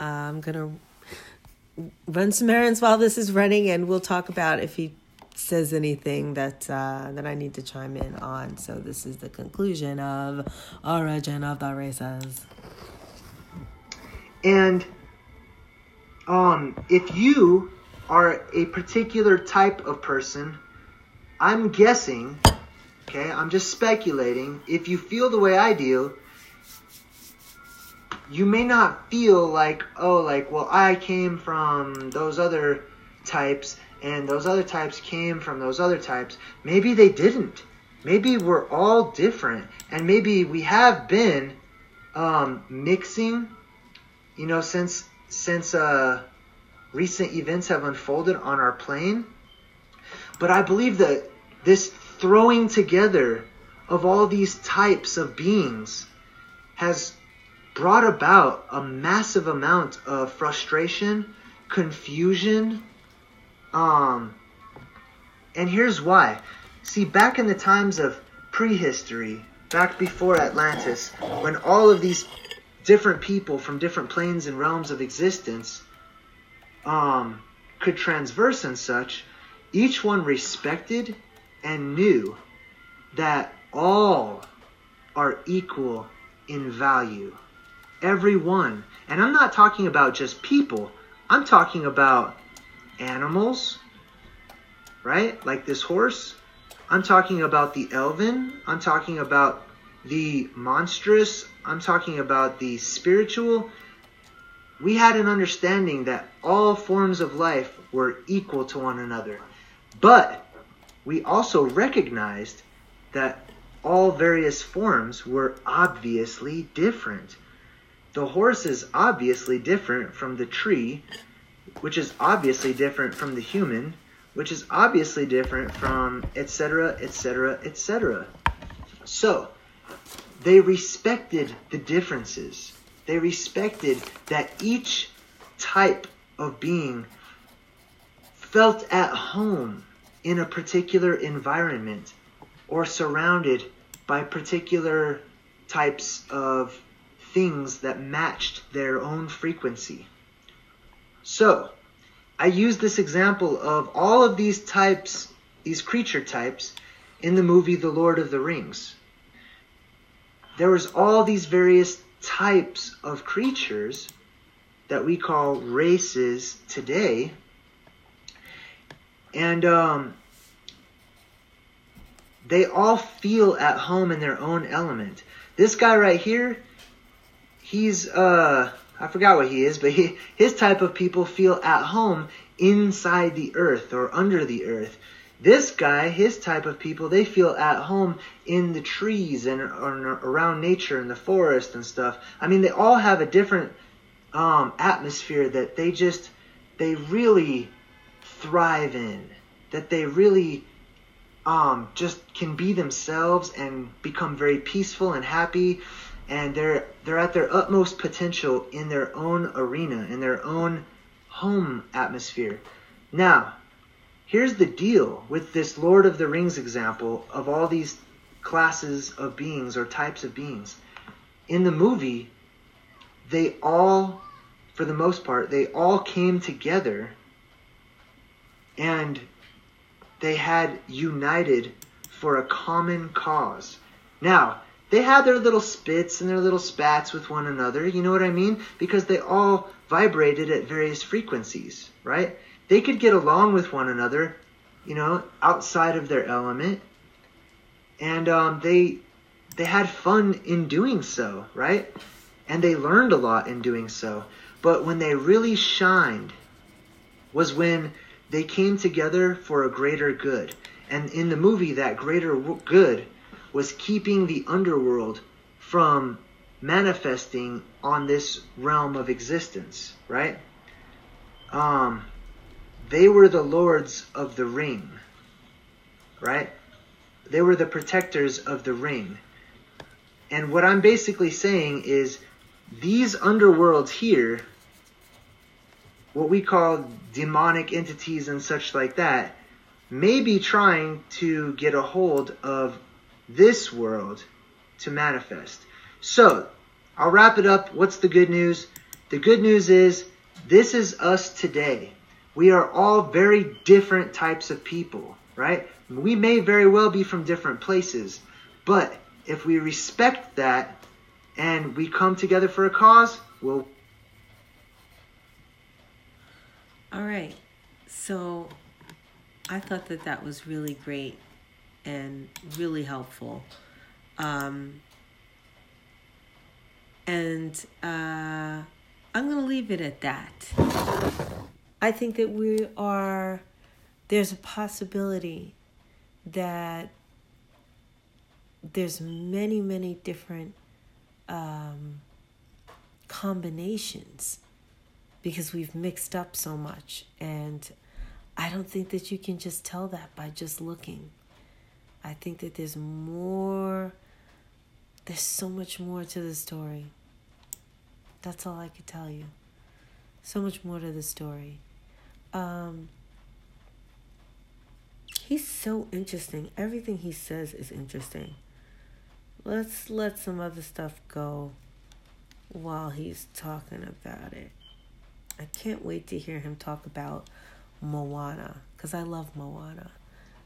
I'm going to run some errands while this is running, and we'll talk about if he says anything that I need to chime in on. So this is the conclusion of Origin of the Races. And if you are a particular type of person, I'm guessing, okay, I'm just speculating, if you feel the way I do, you may not feel like, I came from those other types, and those other types came from those other types. Maybe they didn't. Maybe we're all different, and maybe we have been mixing, since recent events have unfolded on our plane. But I believe that this throwing together of all these types of beings has brought about a massive amount of frustration, confusion, and here's why. See, back in the times of prehistory, back before Atlantis, when all of these different people from different planes and realms of existence could transverse and such, each one respected and knew that all are equal in value. Everyone. And I'm not talking about just people. I'm talking about animals, right? Like this horse. I'm talking about the elven. I'm talking about the monstrous. I'm talking about the spiritual. We had an understanding that all forms of life were equal to one another. But we also recognized that all various forms were obviously different. The horse is obviously different from the tree, which is obviously different from the human, which is obviously different from etc., etc., etc. So they respected the differences. They respected that each type of being felt at home in a particular environment or surrounded by particular types of things that matched their own frequency. So, I use this example of all of these types, these creature types, in the movie The Lord of the Rings. There was all these various types of creatures that we call races today. And they all feel at home in their own element. This guy right here, he's, I forgot what he is, but his type of people feel at home inside the earth or under the earth. This guy, his type of people, they feel at home in the trees and around nature and the forest and stuff. I mean, they all have a different atmosphere that they really thrive in, that they really just can be themselves and become very peaceful and happy. And they're at their utmost potential in their own arena, in their own home atmosphere. Now, here's the deal with this Lord of the Rings example of all these classes of beings or types of beings. In the movie, they all, for the most part, they all came together and they had united for a common cause. Now, they had their little spits and their little spats with one another, you know what I mean? Because they all vibrated at various frequencies, right? They could get along with one another, outside of their element. And they had fun in doing so, right? And they learned a lot in doing so. But when they really shined was when they came together for a greater good. And in the movie, that greater good was keeping the underworld from manifesting on this realm of existence, right? They were the lords of the ring, right? They were the protectors of the ring. And what I'm basically saying is these underworlds here, what we call demonic entities and such like that, may be trying to get a hold of this world to manifest. So I'll wrap it up. What's the good news? The good news is, this is us today. We are all very different types of people, right? We may very well be from different places, but if we respect that and we come together for a cause, we'll... All right. So I thought that that was really great and really helpful. I'm going to leave it at that. I think that there's a possibility that there's many, many different combinations because we've mixed up so much. And I don't think that you can just tell that by just looking. I think that there's so much more to the story. That's all I could tell you. So much more to the story. He's so interesting. Everything he says is interesting. Let's let some other stuff go while he's talking about it. I can't wait to hear him talk about Moana, because I love Moana.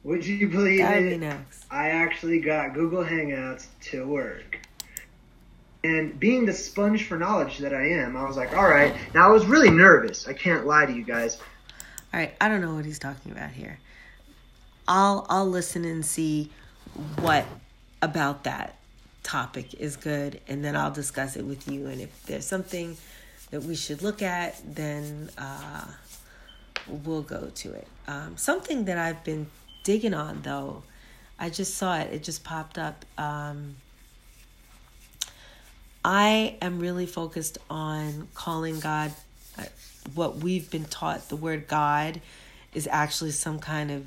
Would you believe it? Next. I actually got Google Hangouts to work. And being the sponge for knowledge that I am, I was like, all right. Now, I was really nervous. I can't lie to you guys. All right. I don't know what he's talking about here. I'll listen and see what about that topic is good, and then I'll discuss it with you. And if there's something that we should look at, then we'll go to it. Something that I've been digging on, though, I just saw it. It just popped up. I am really focused on calling God what we've been taught. The word God is actually some kind of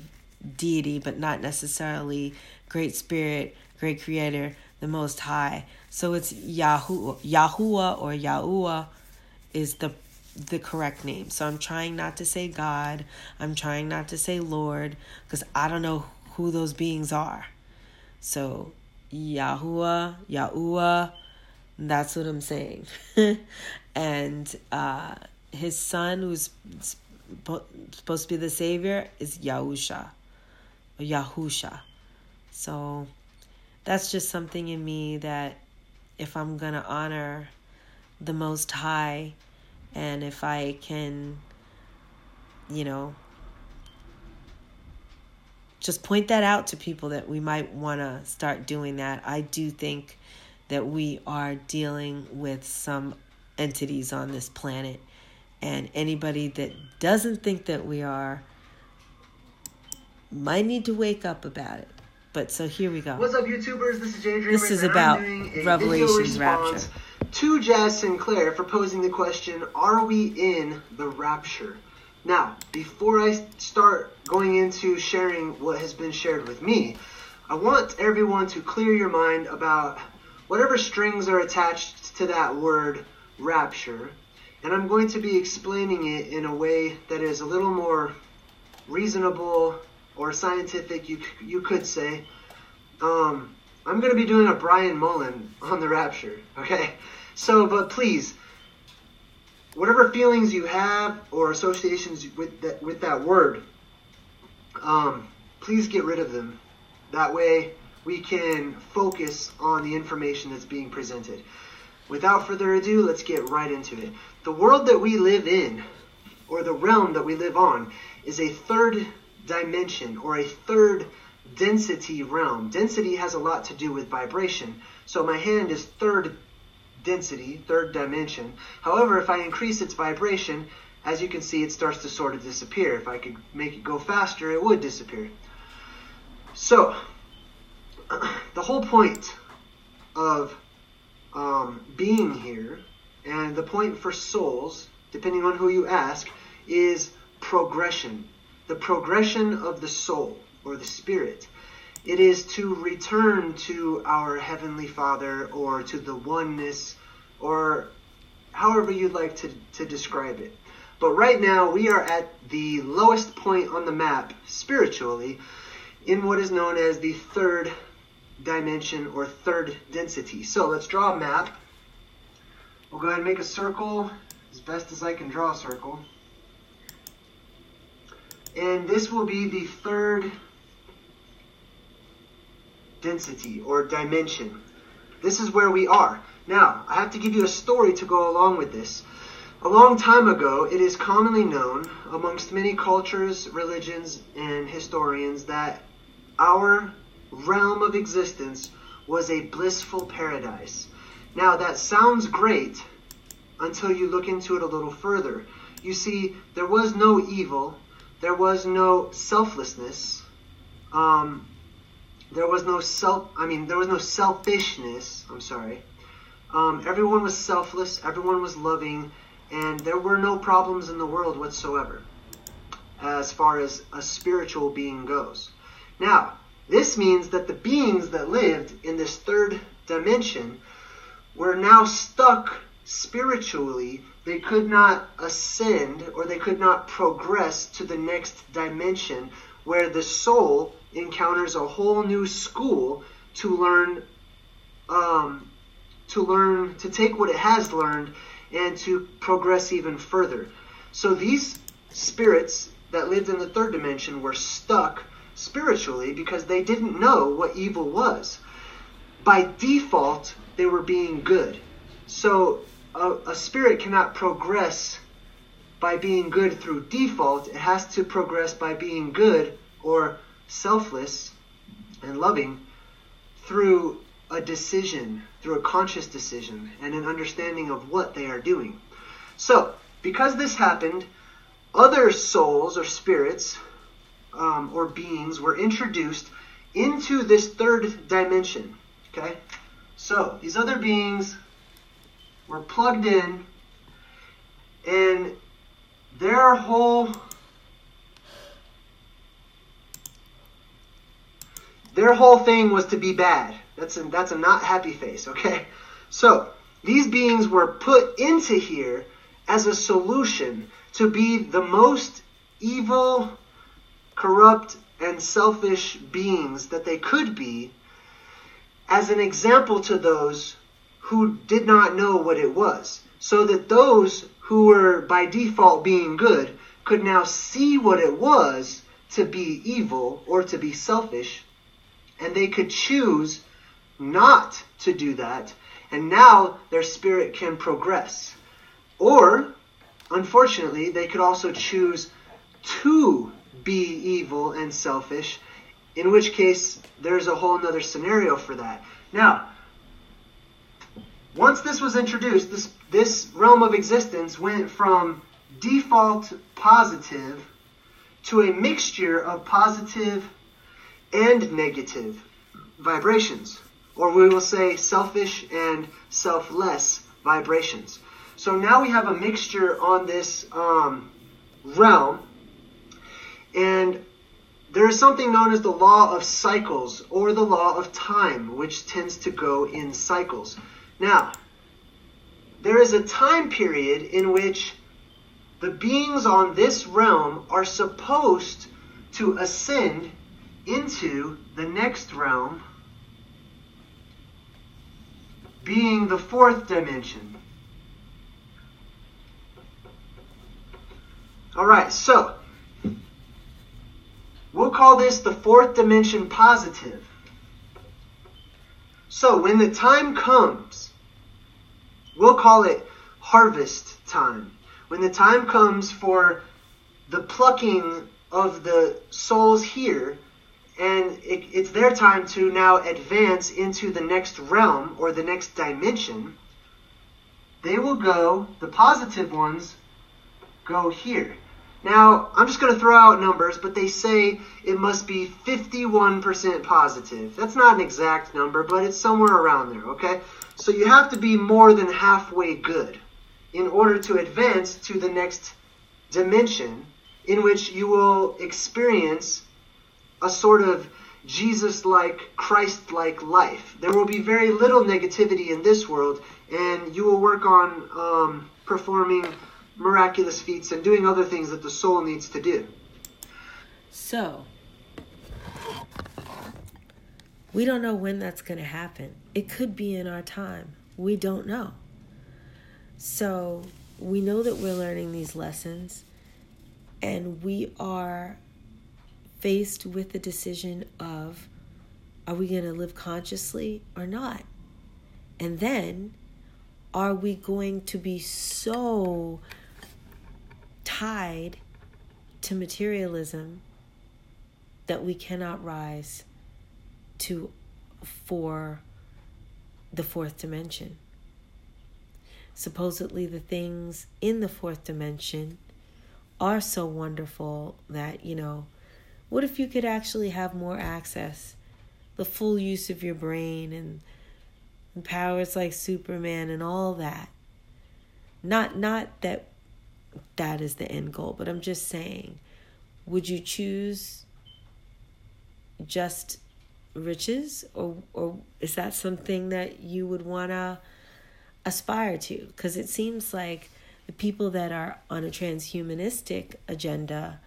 deity, but not necessarily great spirit, great creator, the most high. So it's Yahuwah or Yahuwah is the correct name. So I'm trying not to say God. I'm trying not to say Lord, because I don't know who those beings are. So Yahuwah, Yahuwah. That's what I'm saying. And his son, who's supposed to be the savior, is Yahusha. Or Yahusha. So that's just something in me that if I'm going to honor the Most High, and if I can, just point that out to people that we might want to start doing that. I do think that we are dealing with some entities on this planet. And anybody that doesn't think that we are might need to wake up about it. But so here we go. What's up, YouTubers? This is J Dreamers. This is about Revelation's rapture. To Jazz Sinclair for posing the question, are we in the rapture? Now, before I start going into sharing what has been shared with me, I want everyone to clear your mind about whatever strings are attached to that word rapture, and I'm going to be explaining it in a way that is a little more reasonable or scientific, you could say. I'm going to be doing a Brian Mullen on the rapture, okay? So, but please, whatever feelings you have or associations with that word, please get rid of them. That way, we can focus on the information that's being presented. Without further ado, let's get right into it. The world that we live in, or the realm that we live on, is a third dimension or a third density realm. Density has a lot to do with vibration. So my hand is third density, third dimension. However, if I increase its vibration, as you can see, it starts to sort of disappear. If I could make it go faster, it would disappear. So the whole point of being here, and the point for souls, depending on who you ask, is progression. The progression of the soul or the spirit. It is to return to our Heavenly Father or to the oneness, or however you'd like to describe it. But right now we are at the lowest point on the map spiritually in what is known as the third dimension or third density. So let's draw a map. We'll go ahead and make a circle, as best as I can draw a circle. And this will be the third density or dimension. This is where we are. Now, I have to give you a story to go along with this. A long time ago, it is commonly known amongst many cultures, religions, and historians that our realm of existence was a blissful paradise. Now, that sounds great until you look into it a little further. You see, there was no evil. There was no selflessness. There was no selfishness. I'm sorry. Everyone was selfless. Everyone was loving. And there were no problems in the world whatsoever as far as a spiritual being goes. Now, this means that the beings that lived in this third dimension were now stuck spiritually. They could not ascend, or they could not progress to the next dimension where the soul encounters a whole new school to take what it has learned and to progress even further. So these spirits that lived in the third dimension were stuck spiritually because they didn't know what evil was. By default, they were being good. So a spirit cannot progress by being good through default. It has to progress by being good or selfless and loving through a decision, through a conscious decision and an understanding of what they are doing. So because this happened, other souls or spirits or beings were introduced into this third dimension. Okay, so these other beings were plugged in, and their whole thing was to be bad. That's a not happy face. Okay, so these beings were put into here as a solution to be the most evil, corrupt, and selfish beings that they could be, as an example to those who did not know what it was, so that those who were by default being good could now see what it was to be evil or to be selfish, and they could choose not to do that, and now their spirit can progress. Or, unfortunately, they could also choose to be evil and selfish, in which case, there's a whole nother scenario for that. Now, once this was introduced, this realm of existence went from default positive to a mixture of positive and negative vibrations, or we will say selfish and selfless vibrations. So now we have a mixture on this realm, and there is something known as the law of cycles or the law of time, which tends to go in cycles. Now, there is a time period in which the beings on this realm are supposed to ascend into the next realm, being the fourth dimension. All right, so we'll call this the fourth dimension positive. So when the time comes, we'll call it harvest time. When the time comes for the plucking of the souls here, and it's their time to now advance into the next realm or the next dimension, they will go, the positive ones, go here. Now, I'm just going to throw out numbers, but they say it must be 51% positive. That's not an exact number, but it's somewhere around there, okay? So you have to be more than halfway good in order to advance to the next dimension, in which you will experience a sort of Jesus-like, Christ-like life. There will be very little negativity in this world, and you will work on performing miraculous feats and doing other things that the soul needs to do. So, we don't know when that's going to happen. It could be in our time. We don't know. So, we know that we're learning these lessons, and we are faced with the decision of, are we going to live consciously or not? And then, are we going to be so tied to materialism that we cannot rise to for the fourth dimension? Supposedly the things in the fourth dimension are so wonderful that, you know, what if you could actually have more access, the full use of your brain and powers like Superman and all that? Not that is the end goal, but I'm just saying, would you choose just riches, or is that something that you would want to aspire to? Because it seems like the people that are on a transhumanistic agenda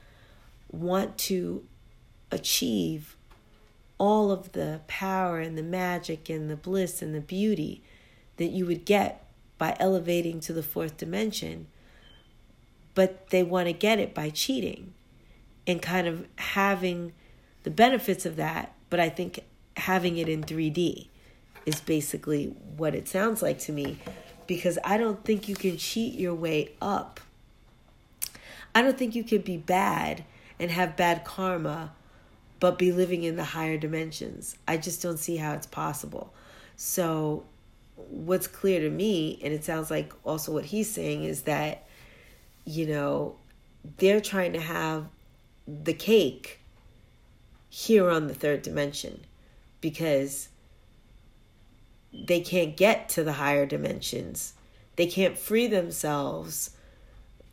want to achieve all of the power and the magic and the bliss and the beauty that you would get by elevating to the fourth dimension, but they want to get it by cheating and kind of having the benefits of that, but I think having it in 3D is basically what it sounds like to me, because I don't think you can cheat your way up. I don't think you could be bad and have bad karma, but be living in the higher dimensions. I just don't see how it's possible. So what's clear to me, and it sounds like also what he's saying, is that, you know, they're trying to have the cake here on the third dimension because they can't get to the higher dimensions. They can't free themselves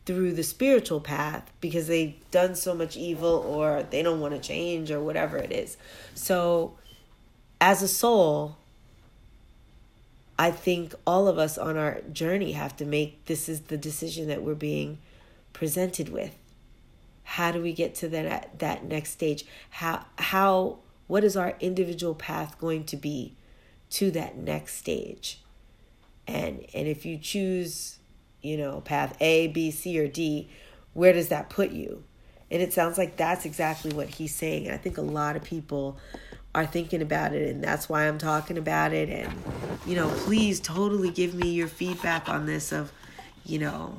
through the spiritual path because they've done so much evil, or they don't want to change, or whatever it is. So as a soul, I think all of us on our journey have to make, this is the decision that we're being presented with. How do we get to that next stage? What is our individual path going to be to that next stage? And if you choose, you know, path A, B, C, or D, where does that put you? And it sounds like that's exactly what he's saying. And I think a lot of people are thinking about it, and that's why I'm talking about it. And, you know, please totally give me your feedback on this of, you know,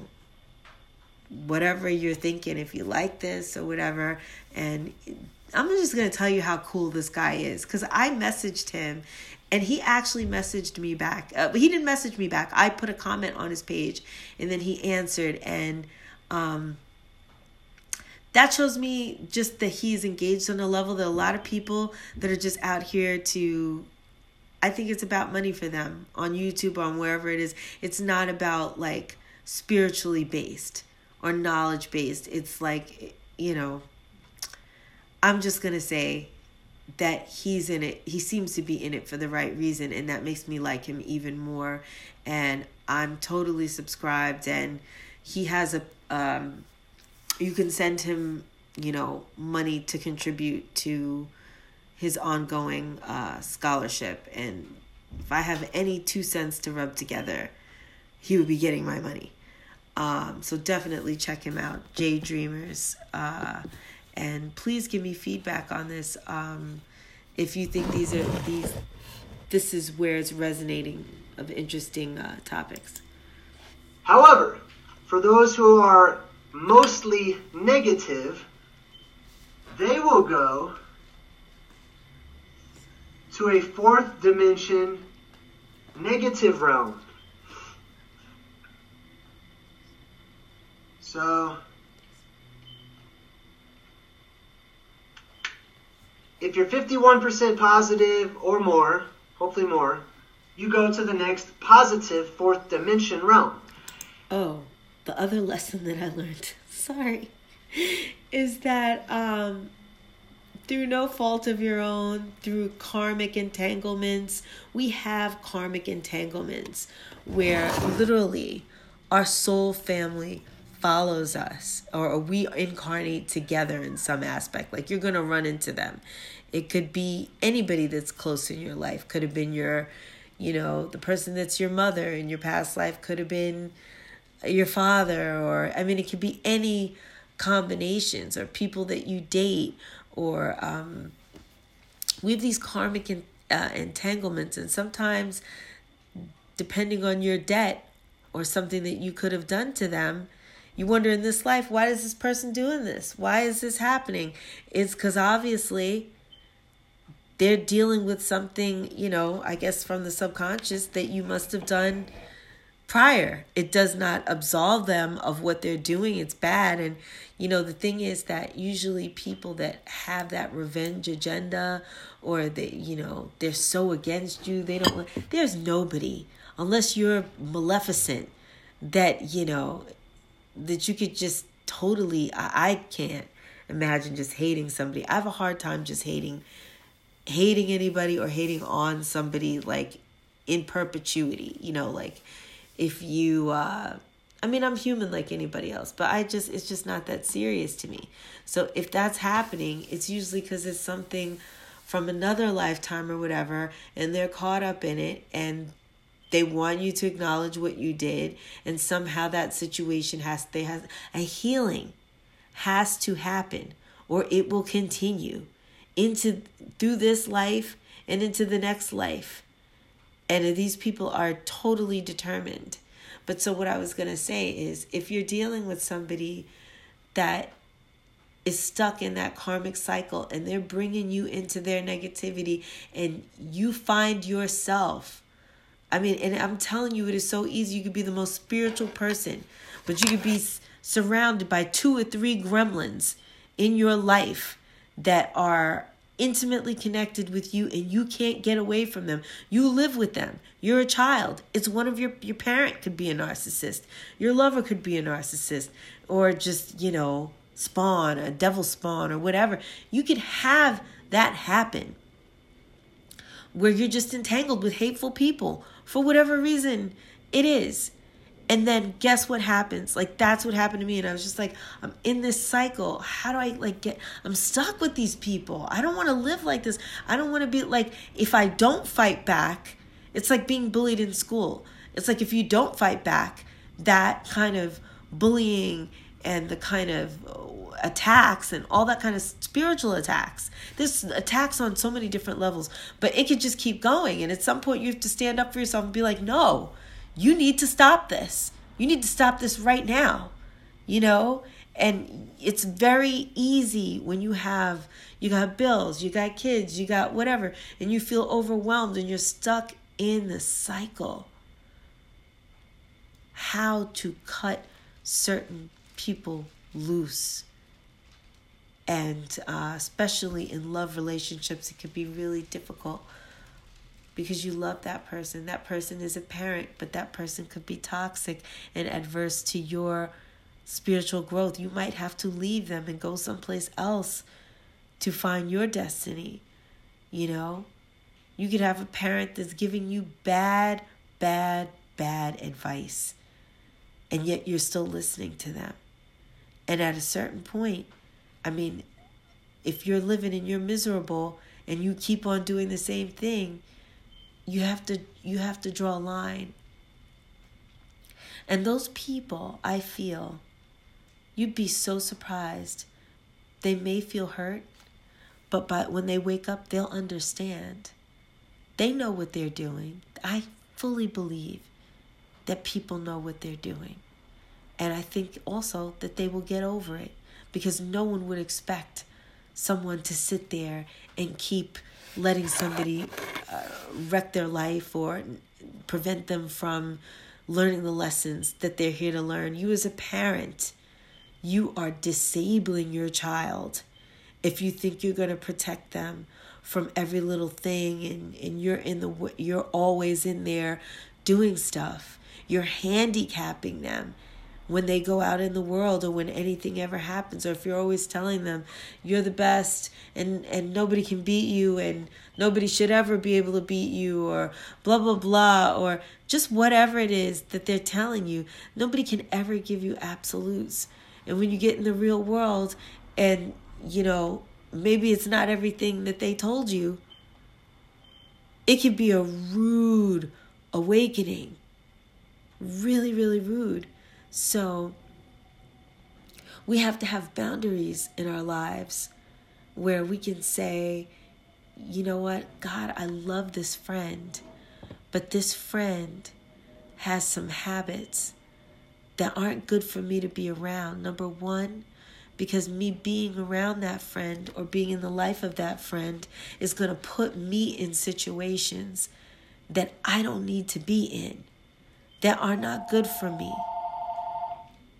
whatever you're thinking, if you like this or whatever. And I'm just going to tell you how cool this guy is, because I messaged him and he actually messaged me back. He didn't message me back. I put a comment on his page and then he answered. And that shows me just that he's engaged on a level that a lot of people that are just out here to, I think it's about money for them on YouTube or on wherever it is. It's not about like spiritually based or knowledge based. It's like, you know, I'm just going to say that he's in it. He seems to be in it for the right reason. And that makes me like him even more. And I'm totally subscribed. And he has a, you can send him, you know, money to contribute to his ongoing scholarship. And if I have any 2 cents to rub together, he would be getting my money. So definitely check him out, J Dreamers. And please give me feedback on this. If you think this is where it's resonating of interesting topics. However, for those who are mostly negative, they will go to a fourth dimension negative realm. So, if you're 51% positive or more, hopefully more, you go to the next positive fourth dimension realm. Oh, the other lesson that I learned, sorry, is that through no fault of your own, through karmic entanglements, we have karmic entanglements where literally our soul family follows us, or we incarnate together in some aspect. Like, you're going to run into them. It could be anybody that's close in your life. Could have been your, you know, the person that's your mother in your past life. Could have been your father, or, I mean, it could be any combinations, or people that you date, or we have these karmic entanglements, and sometimes depending on your debt or something that you could have done to them, you wonder in this life, why is this person doing this? Why is this happening? It's because obviously they're dealing with something, you know, I guess from the subconscious that you must have done prior. It does not absolve them of what they're doing. It's bad. And, you know, the thing is that usually people that have that revenge agenda, or that, you know, they're so against you, they don't, there's nobody, unless you're Maleficent, that, you know, that you could just totally, I can't imagine just hating somebody. I have a hard time just hating anybody, or hating on somebody like in perpetuity, you know, like if you, I mean, I'm human like anybody else, but it's just not that serious to me. So if that's happening, it's usually because it's something from another lifetime or whatever, and they're caught up in it, and they want you to acknowledge what you did, and somehow that situation has a healing has to happen, or it will continue through this life and into the next life. And these people are totally determined. But so what I was going to say is, if you're dealing with somebody that is stuck in that karmic cycle, and they're bringing you into their negativity, and you find yourself, I mean, and I'm telling you, it is so easy. You could be the most spiritual person, but you could be surrounded by 2 or 3 gremlins in your life that are intimately connected with you, and you can't get away from them. You live with them. You're a child. It's one of your parent could be a narcissist. Your lover could be a narcissist, or just, you know, spawn, a devil spawn, or whatever. You could have that happen, where you're just entangled with hateful people for whatever reason it is. And then guess what happens? Like, that's what happened to me. And I was just like, I'm in this cycle. How do I I'm stuck with these people. I don't want to live like this. I don't want to be like, if I don't fight back, it's like being bullied in school. It's like, if you don't fight back, that kind of bullying and the kind of attacks and all that kind of spiritual attacks. There's attacks on so many different levels, but it could just keep going. And at some point you have to stand up for yourself and be like, no, you need to stop this. You need to stop this right now, you know? And it's very easy when you got bills, you got kids, you got whatever, and you feel overwhelmed and you're stuck in the cycle. How to cut certain people loose. And especially in love relationships, it can be really difficult, because you love that person. That person is a parent, but that person could be toxic and adverse to your spiritual growth. You might have to leave them and go someplace else to find your destiny. You know, you could have a parent that's giving you bad, bad, bad advice, and yet you're still listening to them. And at a certain point, I mean, if you're living and you're miserable and you keep on doing the same thing, you have to draw a line. And those people, I feel, you'd be so surprised. They may feel hurt, but when they wake up, they'll understand. They know what they're doing. I fully believe that people know what they're doing. And I think also that they will get over it, because no one would expect someone to sit there and keep letting somebody wreck their life or prevent them from learning the lessons that they're here to learn. You as a parent, you are disabling your child if you think you're going to protect them from every little thing, and you're always in there doing stuff. You're handicapping them when they go out in the world, or when anything ever happens, or if you're always telling them you're the best and nobody can beat you and nobody should ever be able to beat you, or blah, blah, blah, or just whatever it is that they're telling you. Nobody can ever give you absolutes. And when you get in the real world and, you know, maybe it's not everything that they told you, it could be a rude awakening. Really, really rude. So we have to have boundaries in our lives where we can say, you know what, God, I love this friend, but this friend has some habits that aren't good for me to be around. Number one, because me being around that friend or being in the life of that friend is going to put me in situations that I don't need to be in, that are not good for me,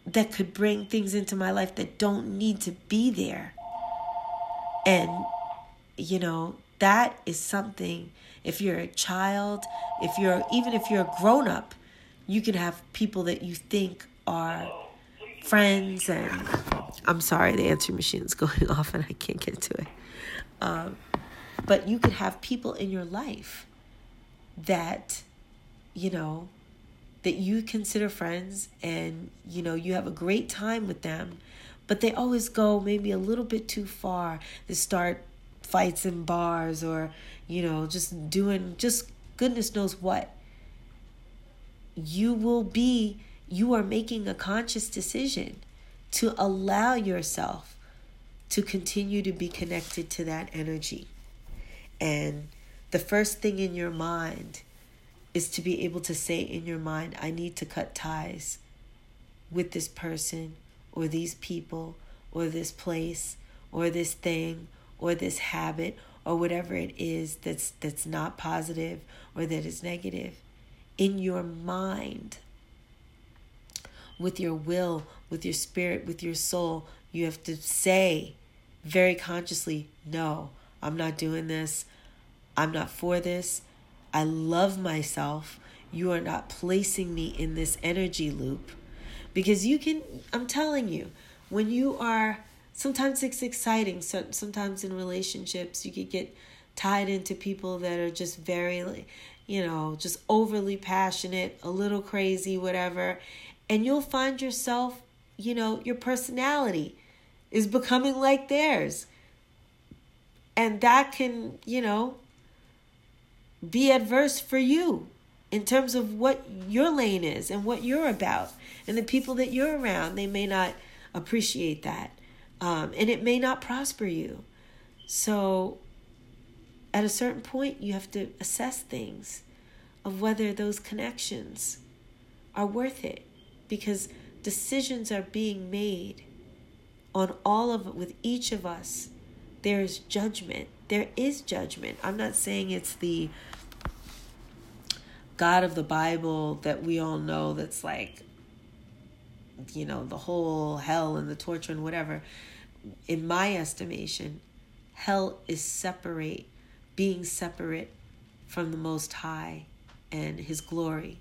that could bring things into my life that don't need to be there. And, you know, that is something, if you're a child, even if you're a grown-up, you can have people that you think are friends, and I'm sorry, the answering machine's going off and I can't get to it. But you could have people in your life that, you know, that you consider friends, and, you know, you have a great time with them, but they always go maybe a little bit too far. They start fights in bars, or, you know, just doing just goodness knows what. You are making a conscious decision to allow yourself to continue to be connected to that energy. And the first thing in your mind is to be able to say in your mind, I need to cut ties with this person or these people or this place or this thing or this habit or whatever it is that's not positive or that is negative. In your mind, with your will, with your spirit, with your soul, you have to say very consciously, no, I'm not doing this. I'm not for this. I love myself. You are not placing me in this energy loop. Because you can, I'm telling you, when you are, sometimes it's exciting. Sometimes in relationships, you could get tied into people that are just very, you know, just overly passionate, a little crazy, whatever. And you'll find yourself, you know, your personality is becoming like theirs. And that can, you know, be adverse for you in terms of what your lane is and what you're about. And the people that you're around, they may not appreciate that. And it may not prosper you. So at a certain point, you have to assess things of whether those connections are worth it. Because decisions are being made on all of it, with each of us. There is judgment. There is judgment. I'm not saying it's the God of the Bible that we all know that's like, you know, the whole hell and the torture and whatever. In my estimation, hell is separate, being separate from the Most High and His glory.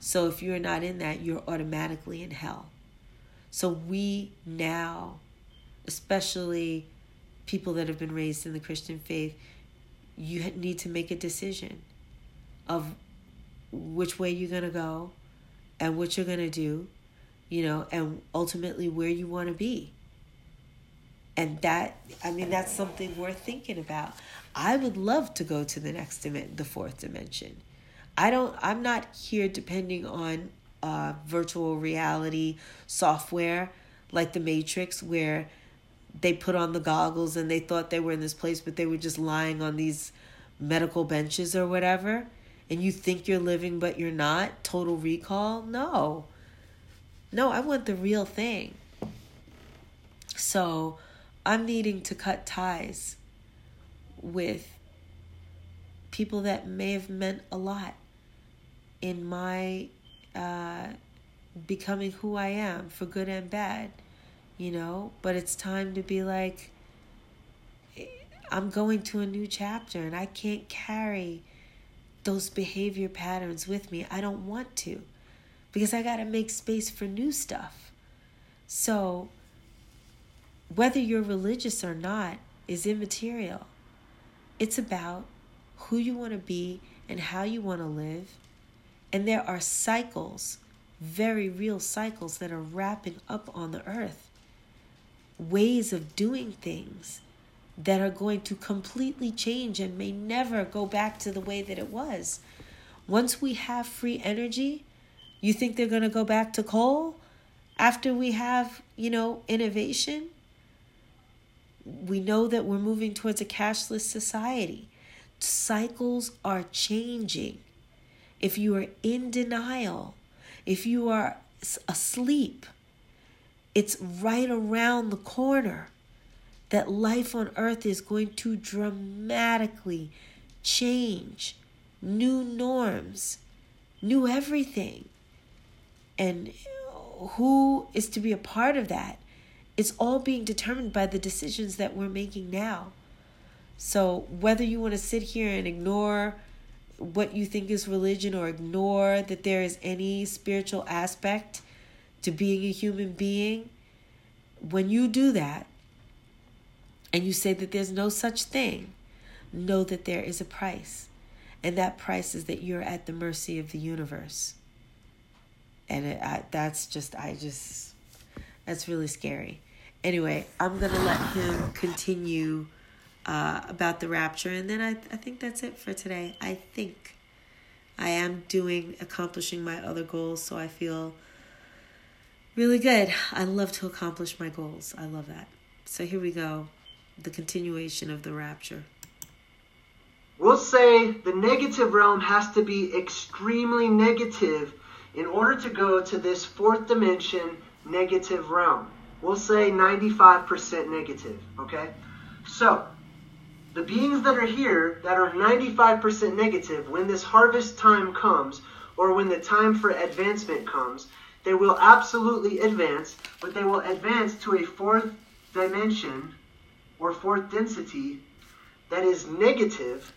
So if you're not in that, you're automatically in hell. So we now, especially people that have been raised in the Christian faith, you need to make a decision of which way you're going to go and what you're going to do, you know, and ultimately where you want to be. And that, I mean, that's something worth thinking about. I would love to go to the next dimension, the fourth dimension. I'm not here depending on virtual reality software like the Matrix, where they put on the goggles and they thought they were in this place, but they were just lying on these medical benches or whatever. And you think you're living, but you're not. Total Recall. No, I want the real thing. So I'm needing to cut ties with people that may have meant a lot in my becoming who I am, for good and bad, you know. But it's time to be like, I'm going to a new chapter and I can't carry those behavior patterns with me. I don't want to, because I got to make space for new stuff. So whether you're religious or not is immaterial. It's about who you want to be and how you want to live. And there are cycles, very real cycles, that are wrapping up on the earth. Ways of doing things that are going to completely change and may never go back to the way that it was. Once we have free energy, you think they're going to go back to coal? after we have, innovation, we know that we're moving towards a cashless society. Cycles are changing. If you are in denial, if you are asleep, it's right around the corner that life on earth is going to dramatically change. New norms, new everything. And who is to be a part of that? It's all being determined by the decisions that we're making now. So whether you want to sit here and ignore what you think is religion or ignore that there is any spiritual aspect to being a human being, when you do that and you say that there's no such thing, know that there is a price. And that price is that you're at the mercy of the universe. And that's really scary. Anyway, I'm going to let him continue about the rapture. And then I think that's it for today. I think I am accomplishing my other goals. So I feel really good. I love to accomplish my goals. I love that. So here we go. The continuation of the rapture. We'll say the negative realm has to be extremely negative in order to go to this fourth dimension negative realm. We'll say 95% negative, okay? So, the beings that are here that are 95% negative, when this harvest time comes, or when the time for advancement comes, they will absolutely advance, but they will advance to a fourth dimension or fourth density that is negative,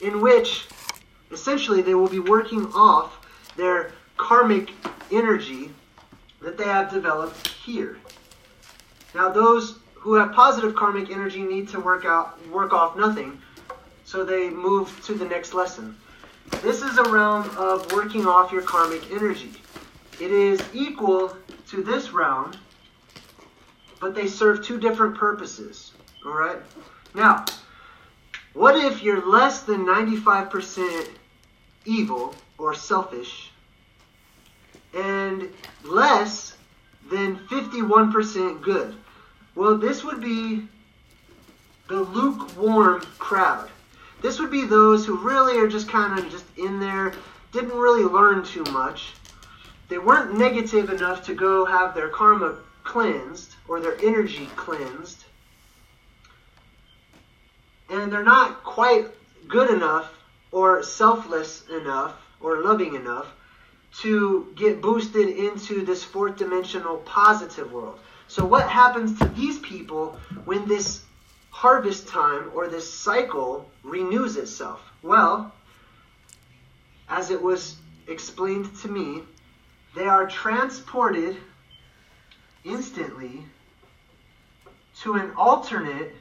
in which essentially they will be working off their karmic energy that they have developed here. Now those who have positive karmic energy need to work off nothing, so they move to the next lesson. This is a realm of working off your karmic energy. It is equal to this realm, but they serve two different purposes, all right? Now, what if you're less than 95% evil or selfish and less than 51% good? Well, this would be the lukewarm crowd. This would be those who really are just kind of just in there, didn't really learn too much. They weren't negative enough to go have their karma cleansed or their energy cleansed. And they're not quite good enough or selfless enough or loving enough to get boosted into this fourth dimensional positive world. So what happens to these people when this harvest time or this cycle renews itself? Well, as it was explained to me, they are transported instantly to an alternate.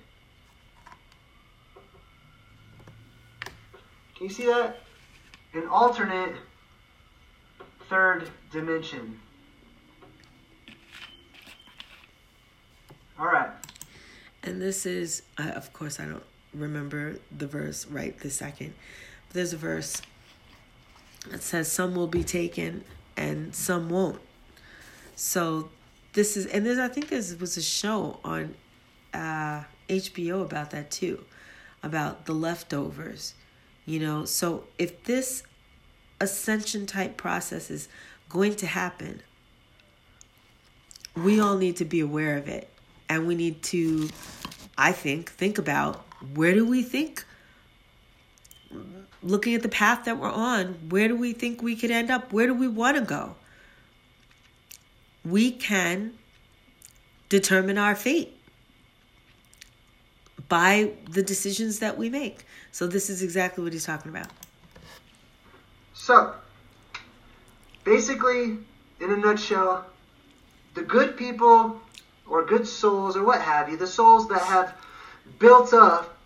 You see that? An alternate third dimension. All right. And this is, of course, I don't remember the verse right this second. But there's a verse that says some will be taken and some won't. So this is, and I think there was a show on HBO about that too, about the leftovers. So if this ascension type process is going to happen, we all need to be aware of it. And we need to, I think about looking at the path that we're on, where do we think we could end up? Where do we want to go? We can determine our fate by the decisions that we make. So this is exactly what he's talking about. So, basically, in a nutshell, the good people or good souls or what have you, the souls that have built up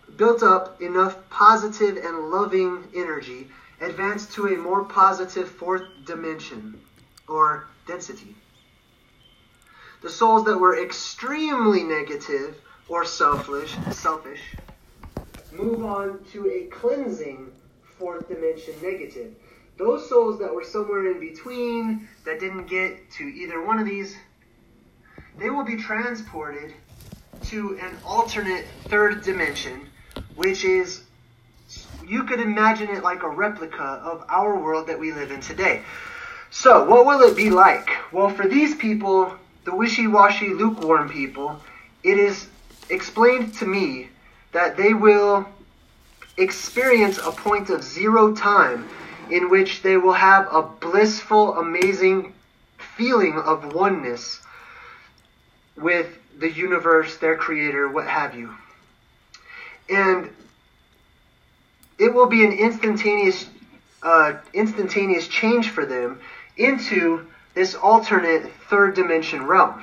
enough positive and loving energy, advance to a more positive fourth dimension or density. The souls that were extremely negative or selfish, move on to a cleansing fourth dimension negative. Those souls that were somewhere in between, that didn't get to either one of these, they will be transported to an alternate third dimension, which is, you could imagine it like a replica of our world that we live in today. So what will it be like? Well, for these people, the wishy-washy, lukewarm people, it is explained to me that they will experience a point of zero time in which they will have a blissful, amazing feeling of oneness with the universe, their creator, what have you. And it will be an instantaneous change for them into this alternate third dimension realm.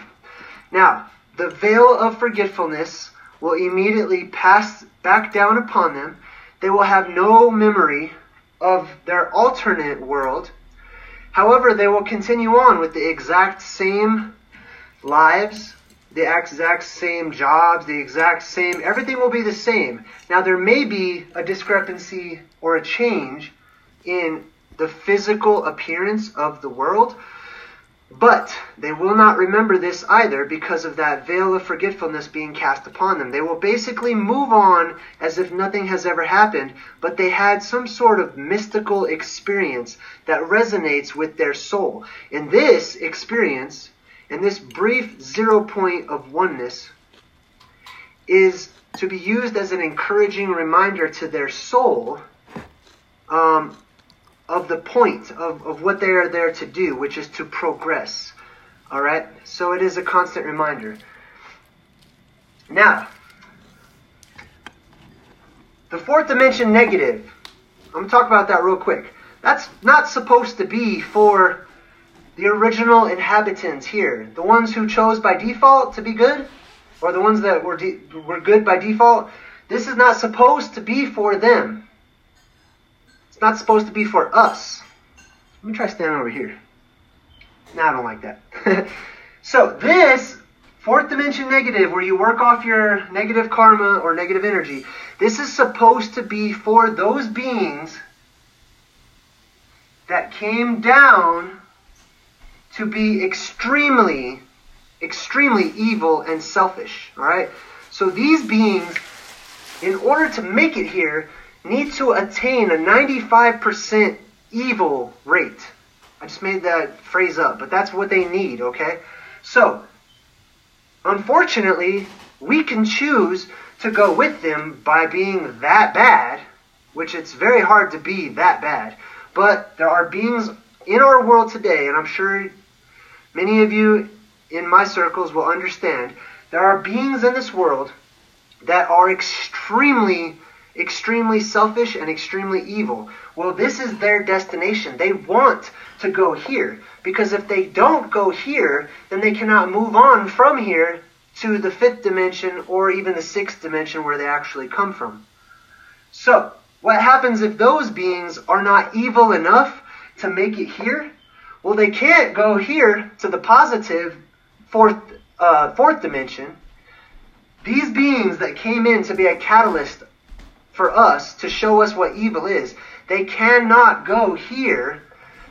Now, the veil of forgetfulness will immediately pass back down upon them. They will have no memory of their alternate world. However, they will continue on with the exact same lives, the exact same jobs, the exact same, everything will be the same. Now, there may be a discrepancy or a change in the physical appearance of the world, but they will not remember this either because of that veil of forgetfulness being cast upon them. They will basically move on as if nothing has ever happened, but they had some sort of mystical experience that resonates with their soul. And this experience, and this brief 0 point of oneness, is to be used as an encouraging reminder to their soul of the point, of what they are there to do, which is to progress. All right? So it is a constant reminder. Now, the fourth dimension negative. I'm going to talk about that real quick. That's not supposed to be for the original inhabitants here. The ones who chose by default to be good, or the ones that were good by default, this is not supposed to be for them. It's not supposed to be for us. Let me try standing over here. No, I don't like that. So this fourth dimension negative, where you work off your negative karma or negative energy, this is supposed to be for those beings that came down to be extremely, extremely evil and selfish, all right? So these beings, in order to make it here, need to attain a 95% evil rate. I just made that phrase up, but that's what they need, okay? So, unfortunately, we can choose to go with them by being that bad, which it's very hard to be that bad, but there are beings in our world today, and I'm sure many of you in my circles will understand, there are beings in this world that are extremely, extremely selfish and extremely evil. Well, this is their destination. They want to go here, because if they don't go here, then they cannot move on from here to the fifth dimension or even the sixth dimension where they actually come from. So, what happens if those beings are not evil enough to make it here? Well, they can't go here to the positive fourth dimension. These beings that came in to be a catalyst for us, to show us what evil is, they cannot go here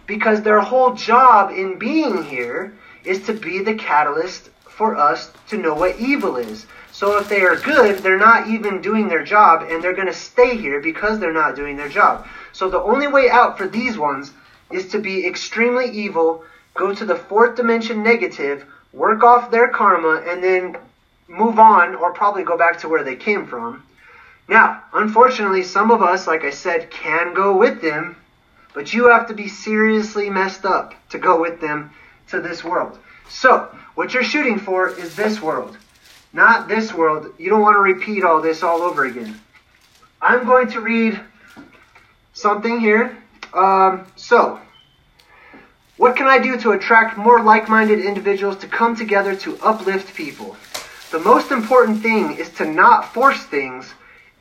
because their whole job in being here is to be the catalyst for us to know what evil is. So if they are good, they're not even doing their job, and they're going to stay here because they're not doing their job. So the only way out for these ones is to be extremely evil, go to the fourth dimension negative, work off their karma, and then move on, or probably go back to where they came from. Now, unfortunately, some of us, like I said, can go with them, but you have to be seriously messed up to go with them to this world. So, what you're shooting for is this world, not this world. You don't want to repeat all this all over again. I'm going to read something here. So, what can I do to attract more like-minded individuals to come together to uplift people? The most important thing is to not force things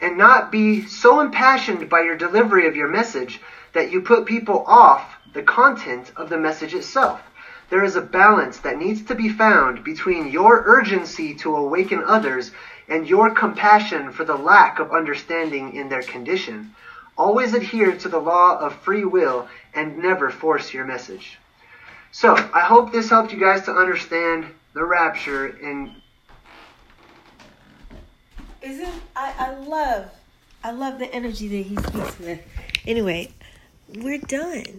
and not be so impassioned by your delivery of your message that you put people off the content of the message itself. There is a balance that needs to be found between your urgency to awaken others and your compassion for the lack of understanding in their condition. Always adhere to the law of free will and never force your message. So, I hope this helped you guys to understand the rapture in... I love the energy that he speaks with. Anyway, we're done.